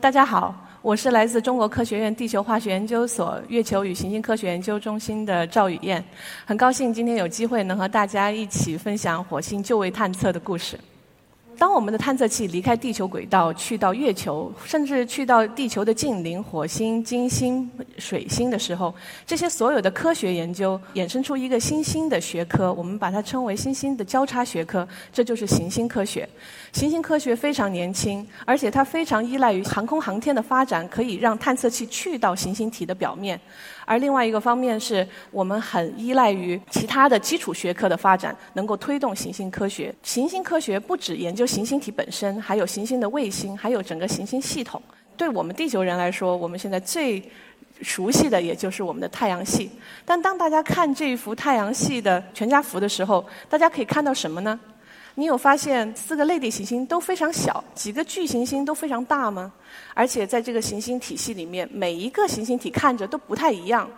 大家好，我是来自中国科学院地球化学研究所月球与行星科学研究中心的赵雨燕，很高兴今天有机会能和大家一起分享火星就位探测的故事。当我们的探测器离开地球轨道，去到月球，甚至去到地球的近邻火星、金星、水星的时候，这些所有的科学研究衍生出一个新兴的学科，我们把它称为新兴的交叉学科，这就是行星科学。行星科学非常年轻，而且它非常依赖于航空航天的发展，可以让探测器去到行星体的表面。而另外一个方面是，我们很依赖于其他的基础学科的发展，能够推动行星科学。行星科学不只研究行星体本身，还有行星的卫星，还有整个行星系统。对我们地球人来说，我们现在最熟悉的也就是我们的太阳系。但当大家看这一幅太阳系的全家福的时候，大家可以看到什么呢？你有发现4个类地行星都非常小，几个巨行星都非常大吗？而且在这个行星体系里面，每一个行星体看着都不太一样。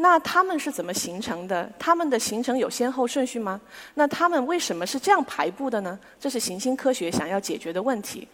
那它们是怎么形成的？它们的形成有先后顺序吗？那它们为什么是这样排布的呢？这是行星科学想要解决的问题。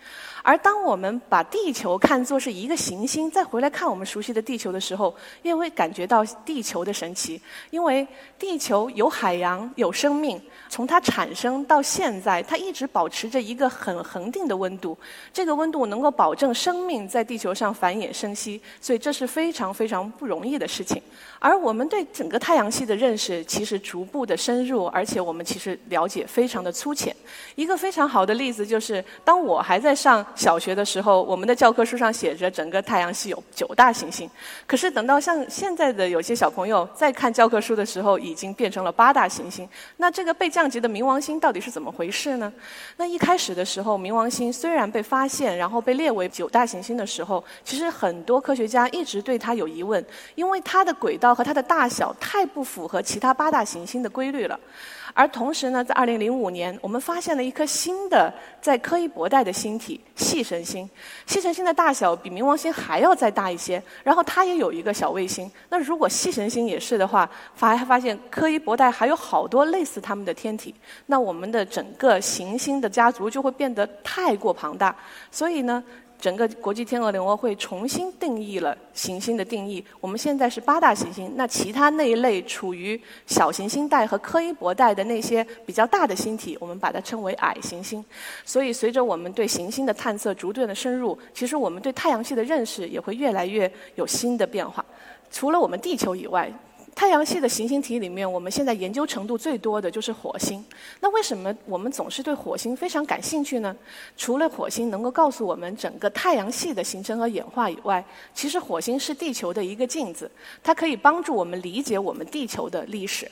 而当我们把地球看作是一个行星，再回来看我们熟悉的地球的时候，也会感觉到地球的神奇。因为地球有海洋，有生命，从它产生到现在，它一直保持着一个很恒定的温度。这个温度能够保证生命在地球上繁衍生息，所以这是非常非常不容易的事情。而我们对整个太阳系的认识其实逐步的深入，而且我们其实了解非常的粗浅。一个非常好的例子就是，当我还在上小学的时候，我们的教科书上写着整个太阳系有9大行星，可是等到像现在的有些小朋友在看教科书的时候，已经变成了8大行星。那这个被降级的冥王星到底是怎么回事呢？那一开始的时候，冥王星虽然被发现，然后被列为9大行星的时候，其实很多科学家一直对它有疑问，因为它的轨道和它的大小太不符合其他8大行星的规律了。而同时呢，在2005年，我们发现了一颗新的在柯伊伯带的星体——细神星。细神星的大小比冥王星还要再大一些，然后它也有一个小卫星。那如果细神星也是的话，还发现柯伊伯带还有好多类似它们的天体。那我们的整个行星的家族就会变得太过庞大，所以呢，整个国际天文联合会重新定义了行星的定义。我们现在是8大行星，那其他那一类处于小行星带和柯伊伯带的那些比较大的星体，我们把它称为矮行星。所以随着我们对行星的探测逐渐的深入，其实我们对太阳系的认识也会越来越有新的变化。除了我们地球以外，太阳系的行星体里面，我们现在研究程度最多的就是火星。那为什么我们总是对火星非常感兴趣呢？除了火星能够告诉我们整个太阳系的形成和演化以外，其实火星是地球的一个镜子，它可以帮助我们理解我们地球的历史。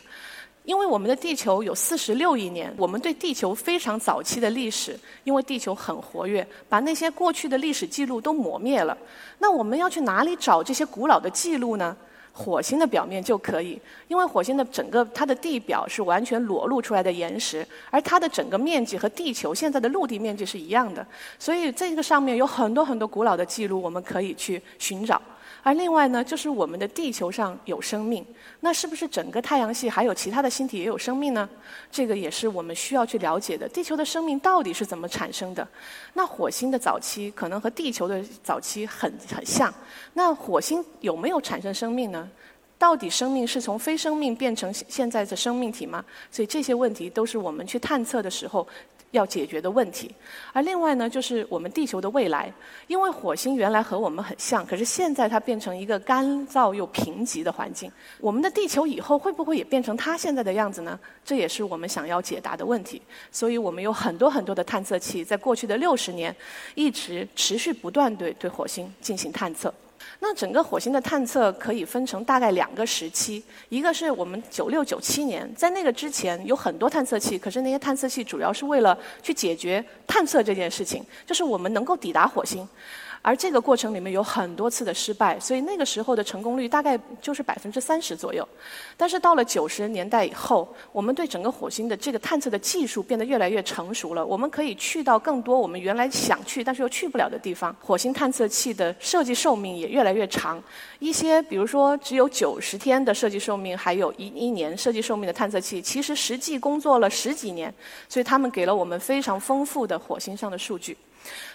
因为我们的地球有46亿年，我们对地球非常早期的历史，因为地球很活跃，把那些过去的历史记录都抹灭了。那我们要去哪里找这些古老的记录呢？火星的表面就可以，因为火星的整个它的地表是完全裸露出来的岩石，而它的整个面积和地球现在的陆地面积是一样的，所以这个上面有很多很多古老的记录，我们可以去寻找。而另外呢，就是我们的地球上有生命，那是不是整个太阳系还有其他的星体也有生命呢？这个也是我们需要去了解的，地球的生命到底是怎么产生的？那火星的早期可能和地球的早期很像，那火星有没有产生生命呢？到底生命是从非生命变成现在的生命体吗？所以这些问题都是我们去探测的时候要解决的问题。而另外呢，就是我们地球的未来，因为火星原来和我们很像，可是现在它变成一个干燥又贫瘠的环境，我们的地球以后会不会也变成它现在的样子呢？这也是我们想要解答的问题。所以我们有很多很多的探测器，在过去的60年一直持续不断对火星进行探测。那整个火星的探测可以分成大概2个时期，一个是我们96、97年，在那个之前有很多探测器，可是那些探测器主要是为了去解决探测这件事情，就是我们能够抵达火星。而这个过程里面有很多次的失败，所以那个时候的成功率大概就是30%左右。但是到了90年代以后，我们对整个火星的这个探测的技术变得越来越成熟了，我们可以去到更多我们原来想去但是又去不了的地方。火星探测器的设计寿命也越来越长，一些比如说只有90天的设计寿命，还有11年设计寿命的探测器，其实实际工作了10几年，所以他们给了我们非常丰富的火星上的数据。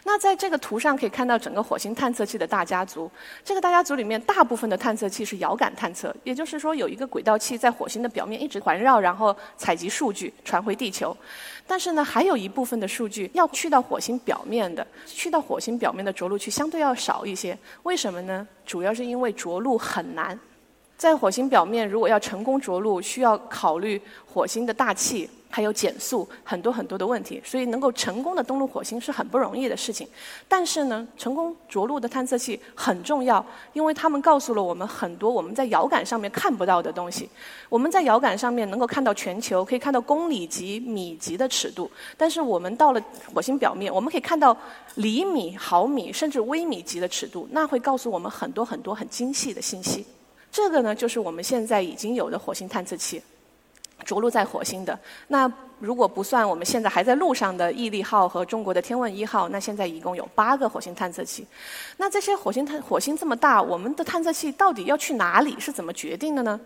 那在这个图上可以看到整个火星探测器的大家族，这个大家族里面大部分的探测器是遥感探测，也就是说有一个轨道器在火星的表面一直环绕，然后采集数据传回地球。但是呢，还有一部分的数据要去到火星表面的，去到火星表面的着陆区相对要少一些。为什么呢？主要是因为着陆很难。在火星表面如果要成功着陆，需要考虑火星的大气还有减速，很多很多的问题，所以能够成功的登陆火星是很不容易的事情。但是呢，成功着陆的探测器很重要，因为它们告诉了我们很多我们在遥感上面看不到的东西。我们在遥感上面能够看到全球，可以看到公里级、米级的尺度，但是我们到了火星表面，我们可以看到厘米、毫米甚至微米级的尺度，那会告诉我们很多很多很精细的信息。这个呢，就是我们现在已经有的火星探测器着陆在火星的。那如果不算我们现在还在路上的毅力号和中国的天问1号，那现在一共有8个火星探测器。那这些火星这么大，我们的探测器到底要去哪里，是怎么决定的呢？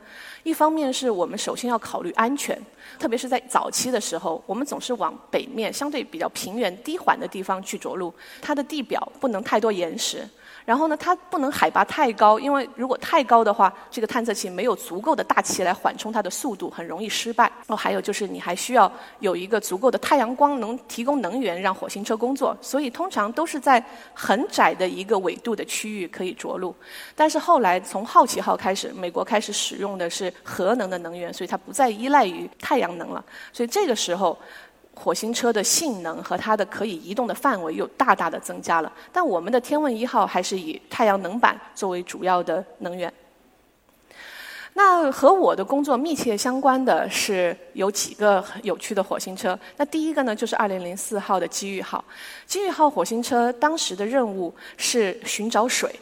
一方面是我们首先要考虑安全，特别是在早期的时候，我们总是往北面相对比较平原低缓的地方去着陆，它的地表不能太多岩石，然后呢，它不能海拔太高，因为如果太高的话，这个探测器没有足够的大气来缓冲它的速度，很容易失败。哦，还有就是你还需要有一个足够的太阳光能提供能源让火星车工作，所以通常都是在很窄的一个纬度的区域可以着陆。但是后来从好奇号开始，美国开始使用的是核能的能源，所以它不再依赖于太阳能了，所以这个时候火星车的性能和它的可以移动的范围又大大的增加了。但我们的天问1号还是以太阳能板作为主要的能源。那和我的工作密切相关的是有几个有趣的火星车。那第一个呢，就是2004号的机遇号。机遇号火星车当时的任务是寻找水，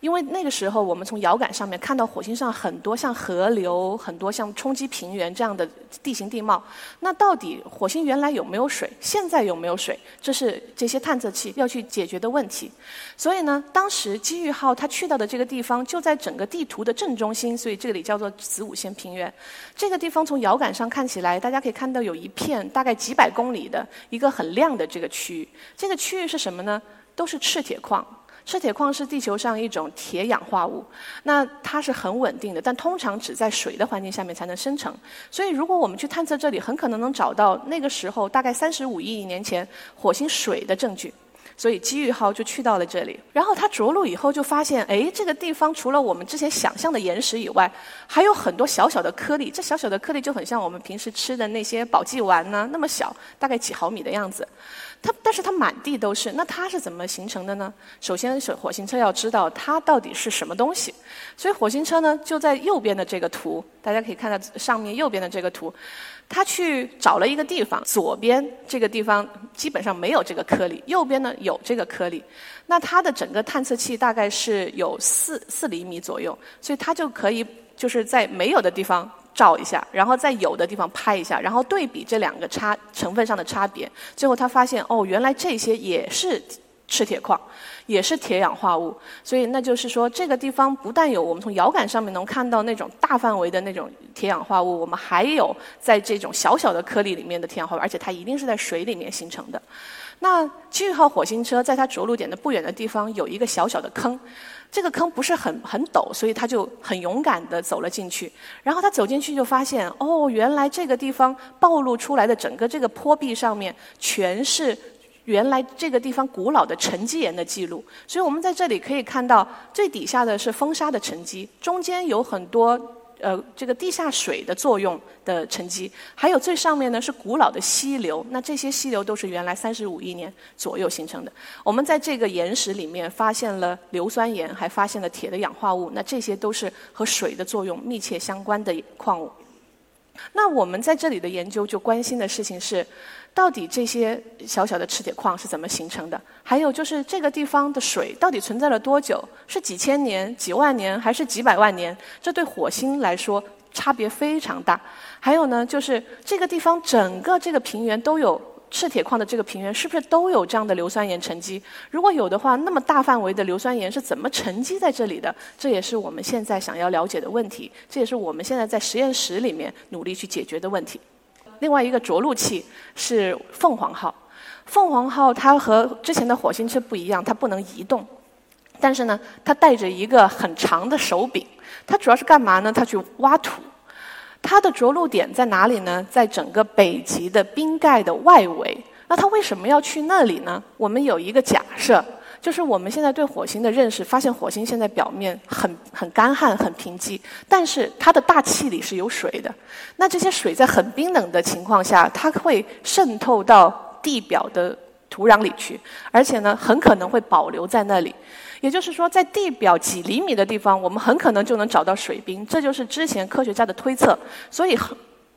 因为那个时候我们从遥感上面看到火星上很多像河流，很多像冲积平原这样的地形地貌，那到底火星原来有没有水，现在有没有水，这是这些探测器要去解决的问题。所以呢，当时机遇号它去到的这个地方就在整个地图的正中心，所以这里叫做子午线平原。这个地方从遥感上看起来，大家可以看到有一片大概几百公里的一个很亮的这个区域。这个区域是什么呢？都是赤铁矿。赤铁矿是地球上一种铁氧化物，那它是很稳定的，但通常只在水的环境下面才能生成。所以如果我们去探测这里，很可能能找到那个时候大概35亿年前火星水的证据。所以机遇号就去到了这里，然后它着陆以后就发现，哎，这个地方除了我们之前想象的岩石以外，还有很多小小的颗粒。这小小的颗粒就很像我们平时吃的那些保济丸呢，那么小，大概几毫米的样子。但是它满地都是，那它是怎么形成的呢？首先，火星车要知道它到底是什么东西，所以火星车呢就在右边的这个图，大家可以看到上面右边的这个图，它去找了一个地方，左边这个地方基本上没有这个颗粒，右边呢有这个颗粒。那它的整个探测器大概是有4厘米左右，所以它就可以就是在没有的地方照一下，然后在有的地方拍一下，然后对比这两个成分上的差别，最后他发现，哦，原来这些也是赤铁矿，也是铁氧化物。所以那就是说，这个地方不但有我们从遥感上面能看到那种大范围的那种铁氧化物，我们还有在这种小小的颗粒里面的铁氧化物，而且它一定是在水里面形成的。那机遇号火星车在它着陆点的不远的地方有一个小小的坑，这个坑不是很陡，所以他就很勇敢地走了进去。然后他走进去就发现，哦，原来这个地方暴露出来的整个这个坡壁上面全是原来这个地方古老的沉积岩的记录。所以我们在这里可以看到，最底下的是风沙的沉积，中间有很多这个地下水的作用的沉积，还有最上面呢是古老的溪流。那这些溪流都是原来35亿年左右形成的。我们在这个岩石里面发现了硫酸盐，还发现了铁的氧化物，那这些都是和水的作用密切相关的矿物。那我们在这里的研究就关心的事情是，到底这些小小的赤铁矿是怎么形成的？还有就是这个地方的水到底存在了多久？是几千年、几万年，还是几百万年？这对火星来说差别非常大。还有呢，就是这个地方整个这个平原都有赤铁矿的这个平原，是不是都有这样的硫酸盐沉积？如果有的话，那么大范围的硫酸盐是怎么沉积在这里的？这也是我们现在想要了解的问题，这也是我们现在在实验室里面努力去解决的问题。另外一个着陆器是凤凰号，凤凰号它和之前的火星车不一样，它不能移动，但是呢，它带着一个很长的手柄，它主要是干嘛呢？它去挖土。它的着陆点在哪里呢？在整个北极的冰盖的外围。那它为什么要去那里呢？我们有一个假设，就是我们现在对火星的认识，发现火星现在表面很干旱、很贫瘠，但是它的大气里是有水的。那这些水在很冰冷的情况下，它会渗透到地表的土壤里去，而且呢，很可能会保留在那里。也就是说，在地表几厘米的地方，我们很可能就能找到水冰。这就是之前科学家的推测。所以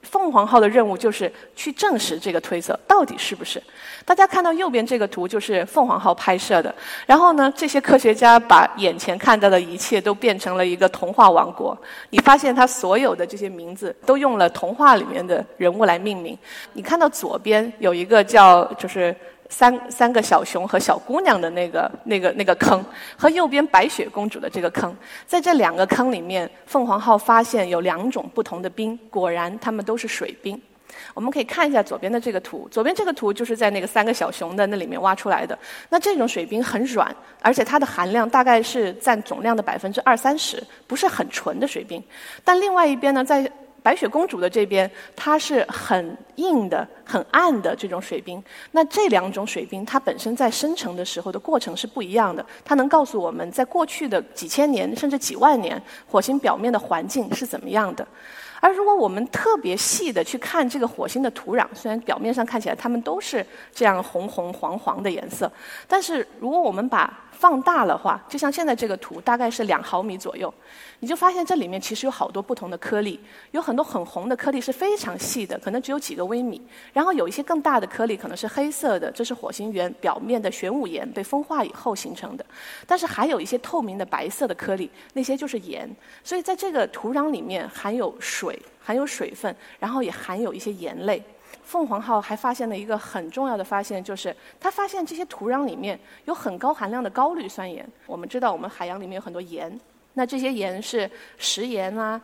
凤凰号的任务就是去证实这个推测到底是不是。大家看到右边这个图就是凤凰号拍摄的，然后呢，这些科学家把眼前看到的一切都变成了一个童话王国。你发现它所有的这些名字都用了童话里面的人物来命名。你看到左边有一个叫就是三个小熊和小姑娘的那个坑，和右边白雪公主的这个坑，在这两个坑里面，凤凰号发现有两种不同的冰，果然它们都是水冰。我们可以看一下左边的这个图，左边这个图就是在那个三个小熊的那里面挖出来的。那这种水冰很软，而且它的含量大概是占总量的20-30%，不是很纯的水冰。但另外一边呢，在白雪公主的这边，它是很硬的、很暗的这种水冰。那这两种水冰，它本身在生成的时候的过程是不一样的。它能告诉我们，在过去的几千年甚至几万年，火星表面的环境是怎么样的。而如果我们特别细的去看这个火星的土壤，虽然表面上看起来它们都是这样红红黄黄的颜色，但是如果我们把放大的话，就像现在这个图大概是2毫米左右，你就发现这里面其实有好多不同的颗粒，有很多很红的颗粒是非常细的，可能只有几个微米，然后有一些更大的颗粒可能是黑色的，这是火星原表面的玄武岩被风化以后形成的，但是还有一些透明的白色的颗粒，那些就是盐。所以在这个土壤里面含有水，含有水分，然后也含有一些盐类。凤凰号还发现了一个很重要的发现，就是它发现这些土壤里面有很高含量的高氯酸盐。我们知道我们海洋里面有很多盐，那这些盐是食盐啦、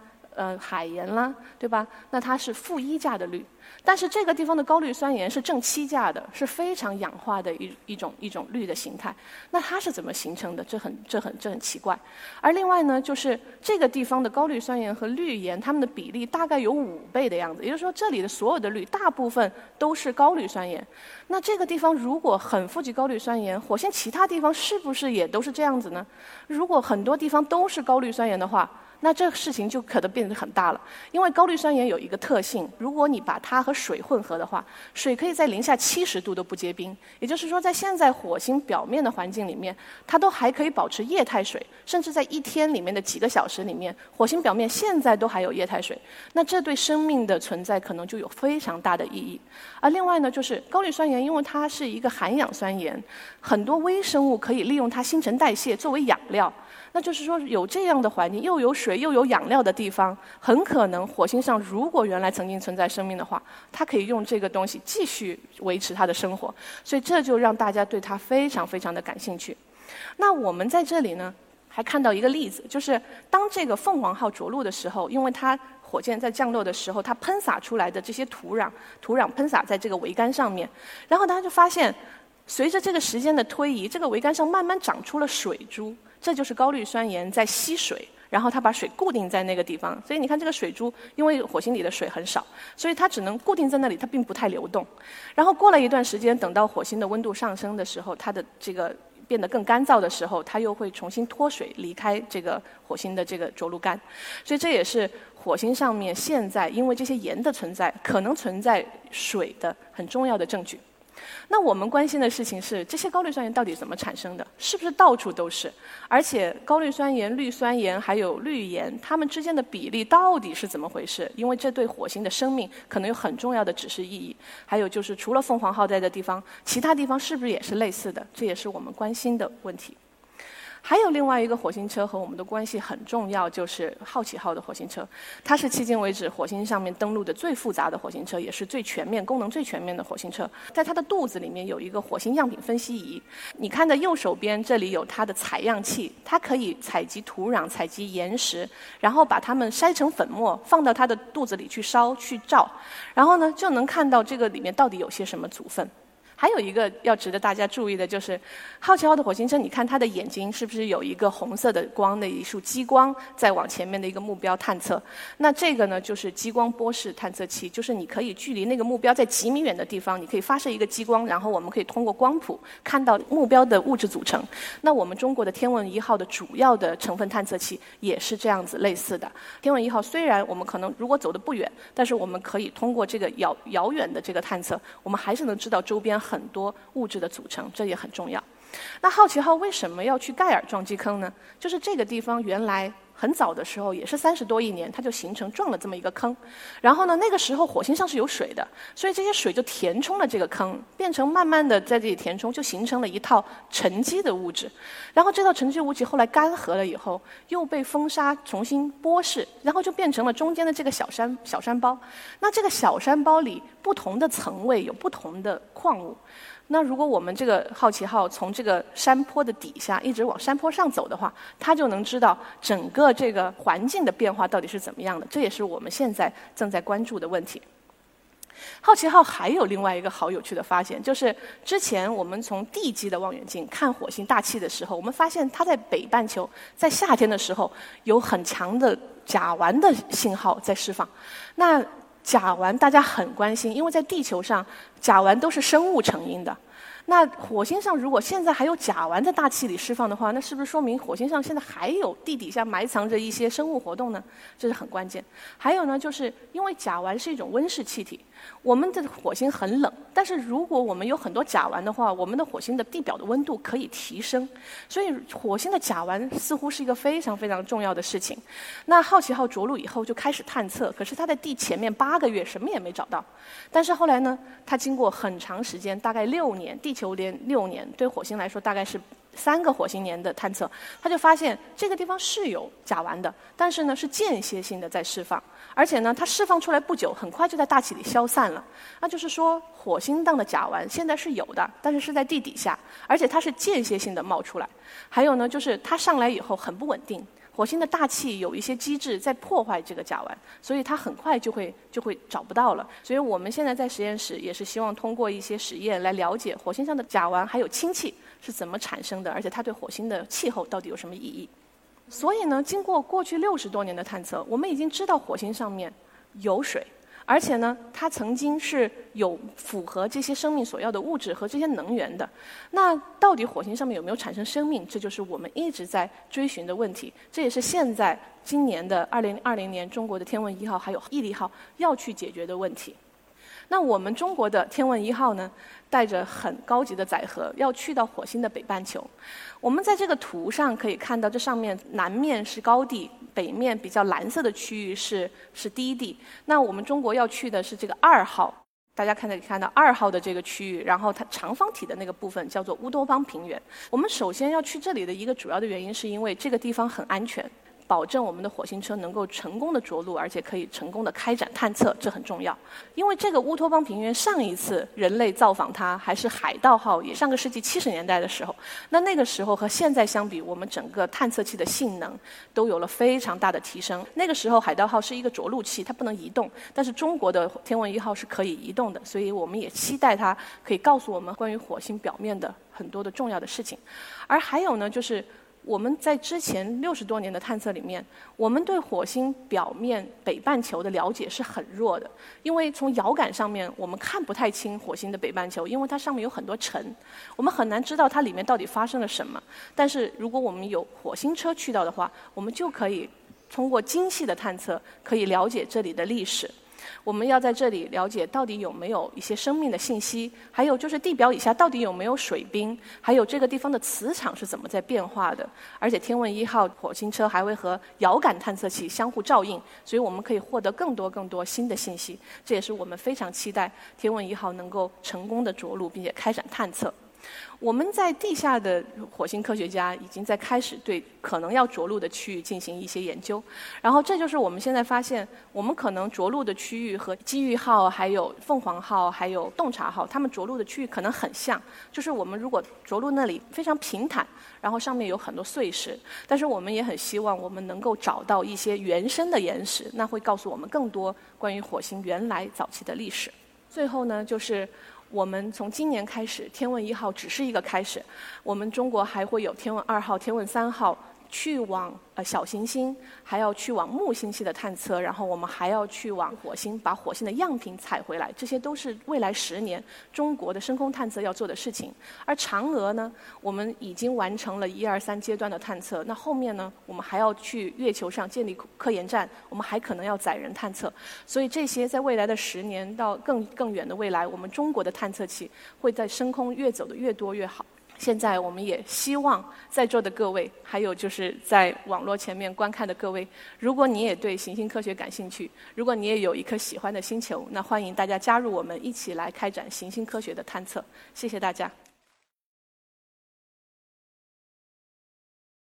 海盐啦，对吧？那它是负一价的氯，但是这个地方的高氯酸盐是正7价的，是非常氧化的一种氯的形态。那它是怎么形成的？这很奇怪。而另外呢，就是这个地方的高氯酸盐和氯盐，它们的比例大概有5倍的样子。也就是说，这里的所有的氯大部分都是高氯酸盐。那这个地方如果很富集高氯酸盐，火星其他地方是不是也都是这样子呢？如果很多地方都是高氯酸盐的话，那这个事情就可能变得很大了。因为高氯酸盐有一个特性，如果你把它和水混合的话，水可以在零下70度都不结冰。也就是说，在现在火星表面的环境里面，它都还可以保持液态水，甚至在一天里面的几个小时里面，火星表面现在都还有液态水。那这对生命的存在可能就有非常大的意义。而另外呢，就是高氯酸盐，因为它是一个含氧酸盐，很多微生物可以利用它新陈代谢作为养料。那就是说，有这样的环境，又有水又有养料的地方，很可能火星上如果原来曾经存在生命的话，它可以用这个东西继续维持它的生活。所以这就让大家对它非常非常的感兴趣。那我们在这里呢，还看到一个例子，就是当这个凤凰号着陆的时候，因为它火箭在降落的时候，它喷洒出来的这些土壤喷洒在这个桅杆上面，然后大家就发现，随着这个时间的推移，这个桅杆上慢慢长出了水珠。这就是高氯酸盐在吸水，然后它把水固定在那个地方。所以你看这个水珠，因为火星里的水很少，所以它只能固定在那里，它并不太流动。然后过了一段时间，等到火星的温度上升的时候，它的这个变得更干燥的时候，它又会重新脱水离开这个火星的这个着陆杆。所以这也是火星上面现在因为这些盐的存在，可能存在水的很重要的证据。那我们关心的事情是，这些高氯酸盐到底怎么产生的？是不是到处都是？而且高氯酸盐、氯酸盐还有氯盐，它们之间的比例到底是怎么回事？因为这对火星的生命可能有很重要的指示意义。还有就是，除了凤凰号在的地方，其他地方是不是也是类似的？这也是我们关心的问题。还有另外一个火星车和我们的关系很重要，就是好奇号的火星车，它是迄今为止火星上面登陆的最复杂的火星车，也是最全面、功能最全面的火星车。在它的肚子里面有一个火星样品分析仪，你看的右手边这里有它的采样器，它可以采集土壤、采集岩石，然后把它们筛成粉末，放到它的肚子里去烧、去照，然后呢就能看到这个里面到底有些什么组分。还有一个要值得大家注意的就是，好奇号的火星车，你看它的眼睛是不是有一个红色的光的一束激光在往前面的一个目标探测？那这个呢，就是激光波式探测器，就是你可以距离那个目标在几米远的地方，你可以发射一个激光，然后我们可以通过光谱看到目标的物质组成。那我们中国的天问一号的主要的成分探测器也是这样子类似的。天问一号虽然我们可能如果走得不远，但是我们可以通过这个遥远的这个探测，我们还是能知道周边很多物质的组成，这也很重要。那好奇号为什么要去盖尔撞击坑呢？就是这个地方原来很早的时候，也是30多亿年，它就形成撞了这么一个坑。然后呢，那个时候火星上是有水的，所以这些水就填充了这个坑，变成慢慢的在这里填充，就形成了一套沉积的物质。然后这套沉积物质后来干涸了以后，又被风沙重新剥蚀，然后就变成了中间的这个小山包。那这个小山包里不同的层位有不同的矿物。那如果我们这个好奇号从这个山坡的底下一直往山坡上走的话，它就能知道整个这个环境的变化到底是怎么样的，这也是我们现在正在关注的问题。好奇号还有另外一个好有趣的发现，就是之前我们从地基的望远镜看火星大气的时候，我们发现它在北半球在夏天的时候有很强的甲烷的信号在释放。那甲烷大家很关心，因为在地球上甲烷都是生物成因的。那火星上如果现在还有甲烷在大气里释放的话，那是不是说明火星上现在还有地底下埋藏着一些生物活动呢？这是很关键。还有呢，就是因为甲烷是一种温室气体，我们的火星很冷，但是如果我们有很多甲烷的话，我们的火星的地表的温度可以提升，所以火星的甲烷似乎是一个非常非常重要的事情。那好奇号着陆以后就开始探测，可是它在地前面8个月什么也没找到，但是后来呢，它经过很长时间，大概6年，地球6年，对火星来说大概是3个火星年的探测，他就发现这个地方是有甲烷的，但是呢是间歇性的在释放，而且呢它释放出来不久，很快就在大气里消散了。那就是说火星上的甲烷现在是有的，但是是在地底下，而且它是间歇性的冒出来。还有呢，就是它上来以后很不稳定，火星的大气有一些机制在破坏这个甲烷，所以它很快就会找不到了。所以我们现在在实验室也是希望通过一些实验来了解火星上的甲烷还有氢气是怎么产生的，而且它对火星的气候到底有什么意义。所以呢，经过过去60多年的探测，我们已经知道火星上面有水，而且呢它曾经是有符合这些生命所要的物质和这些能源的。那到底火星上面有没有产生生命，这就是我们一直在追寻的问题，这也是现在今年的2020年中国的天问一号还有毅力号要去解决的问题。那我们中国的天问一号呢，带着很高级的载荷要去到火星的北半球。我们在这个图上可以看到，这上面南面是高地，北面比较蓝色的区域是低地。那我们中国要去的是这个2号，大家可以看到2号的这个区域，然后它长方体的那个部分叫做乌托邦平原。我们首先要去这里的一个主要的原因，是因为这个地方很安全，保证我们的火星车能够成功的着陆，而且可以成功的开展探测，这很重要。因为这个乌托邦平原上一次人类造访它还是海盗号，也上个世纪70年代的时候。那个时候和现在相比，我们整个探测器的性能都有了非常大的提升。那个时候海盗号是一个着陆器，它不能移动，但是中国的天问一号是可以移动的，所以我们也期待它可以告诉我们关于火星表面的很多的重要的事情。而还有呢，就是我们在之前60多年的探测里面，我们对火星表面北半球的了解是很弱的，因为从遥感上面我们看不太清火星的北半球，因为它上面有很多尘，我们很难知道它里面到底发生了什么。但是如果我们有火星车去到的话，我们就可以通过精细的探测，可以了解这里的历史。我们要在这里了解到底有没有一些生命的信息，还有就是地表以下到底有没有水冰，还有这个地方的磁场是怎么在变化的。而且天问一号火星车还会和遥感探测器相互照应，所以我们可以获得更多新的信息。这也是我们非常期待天问一号能够成功的着陆，并且开展探测。我们在地下的火星科学家已经在开始对可能要着陆的区域进行一些研究，然后这就是我们现在发现我们可能着陆的区域和机遇号还有凤凰号还有洞察号他们着陆的区域可能很像，就是我们如果着陆那里非常平坦，然后上面有很多碎石，但是我们也很希望我们能够找到一些原生的岩石，那会告诉我们更多关于火星原来早期的历史。最后呢，就是我们从今年开始，天问一号只是一个开始，我们中国还会有天问2号、天问3号去往小行星，还要去往木星系的探测，然后我们还要去往火星，把火星的样品采回来，这些都是未来10年中国的深空探测要做的事情。而嫦娥呢，我们已经完成了1、2、3阶段的探测，那后面呢，我们还要去月球上建立科研站，我们还可能要载人探测，所以这些在未来的10年到更远的未来，我们中国的探测器会在深空越走的越多越好。现在我们也希望在座的各位，还有就是在网络前面观看的各位，如果你也对行星科学感兴趣，如果你也有一颗喜欢的星球，那欢迎大家加入我们一起来开展行星科学的探测。谢谢大家。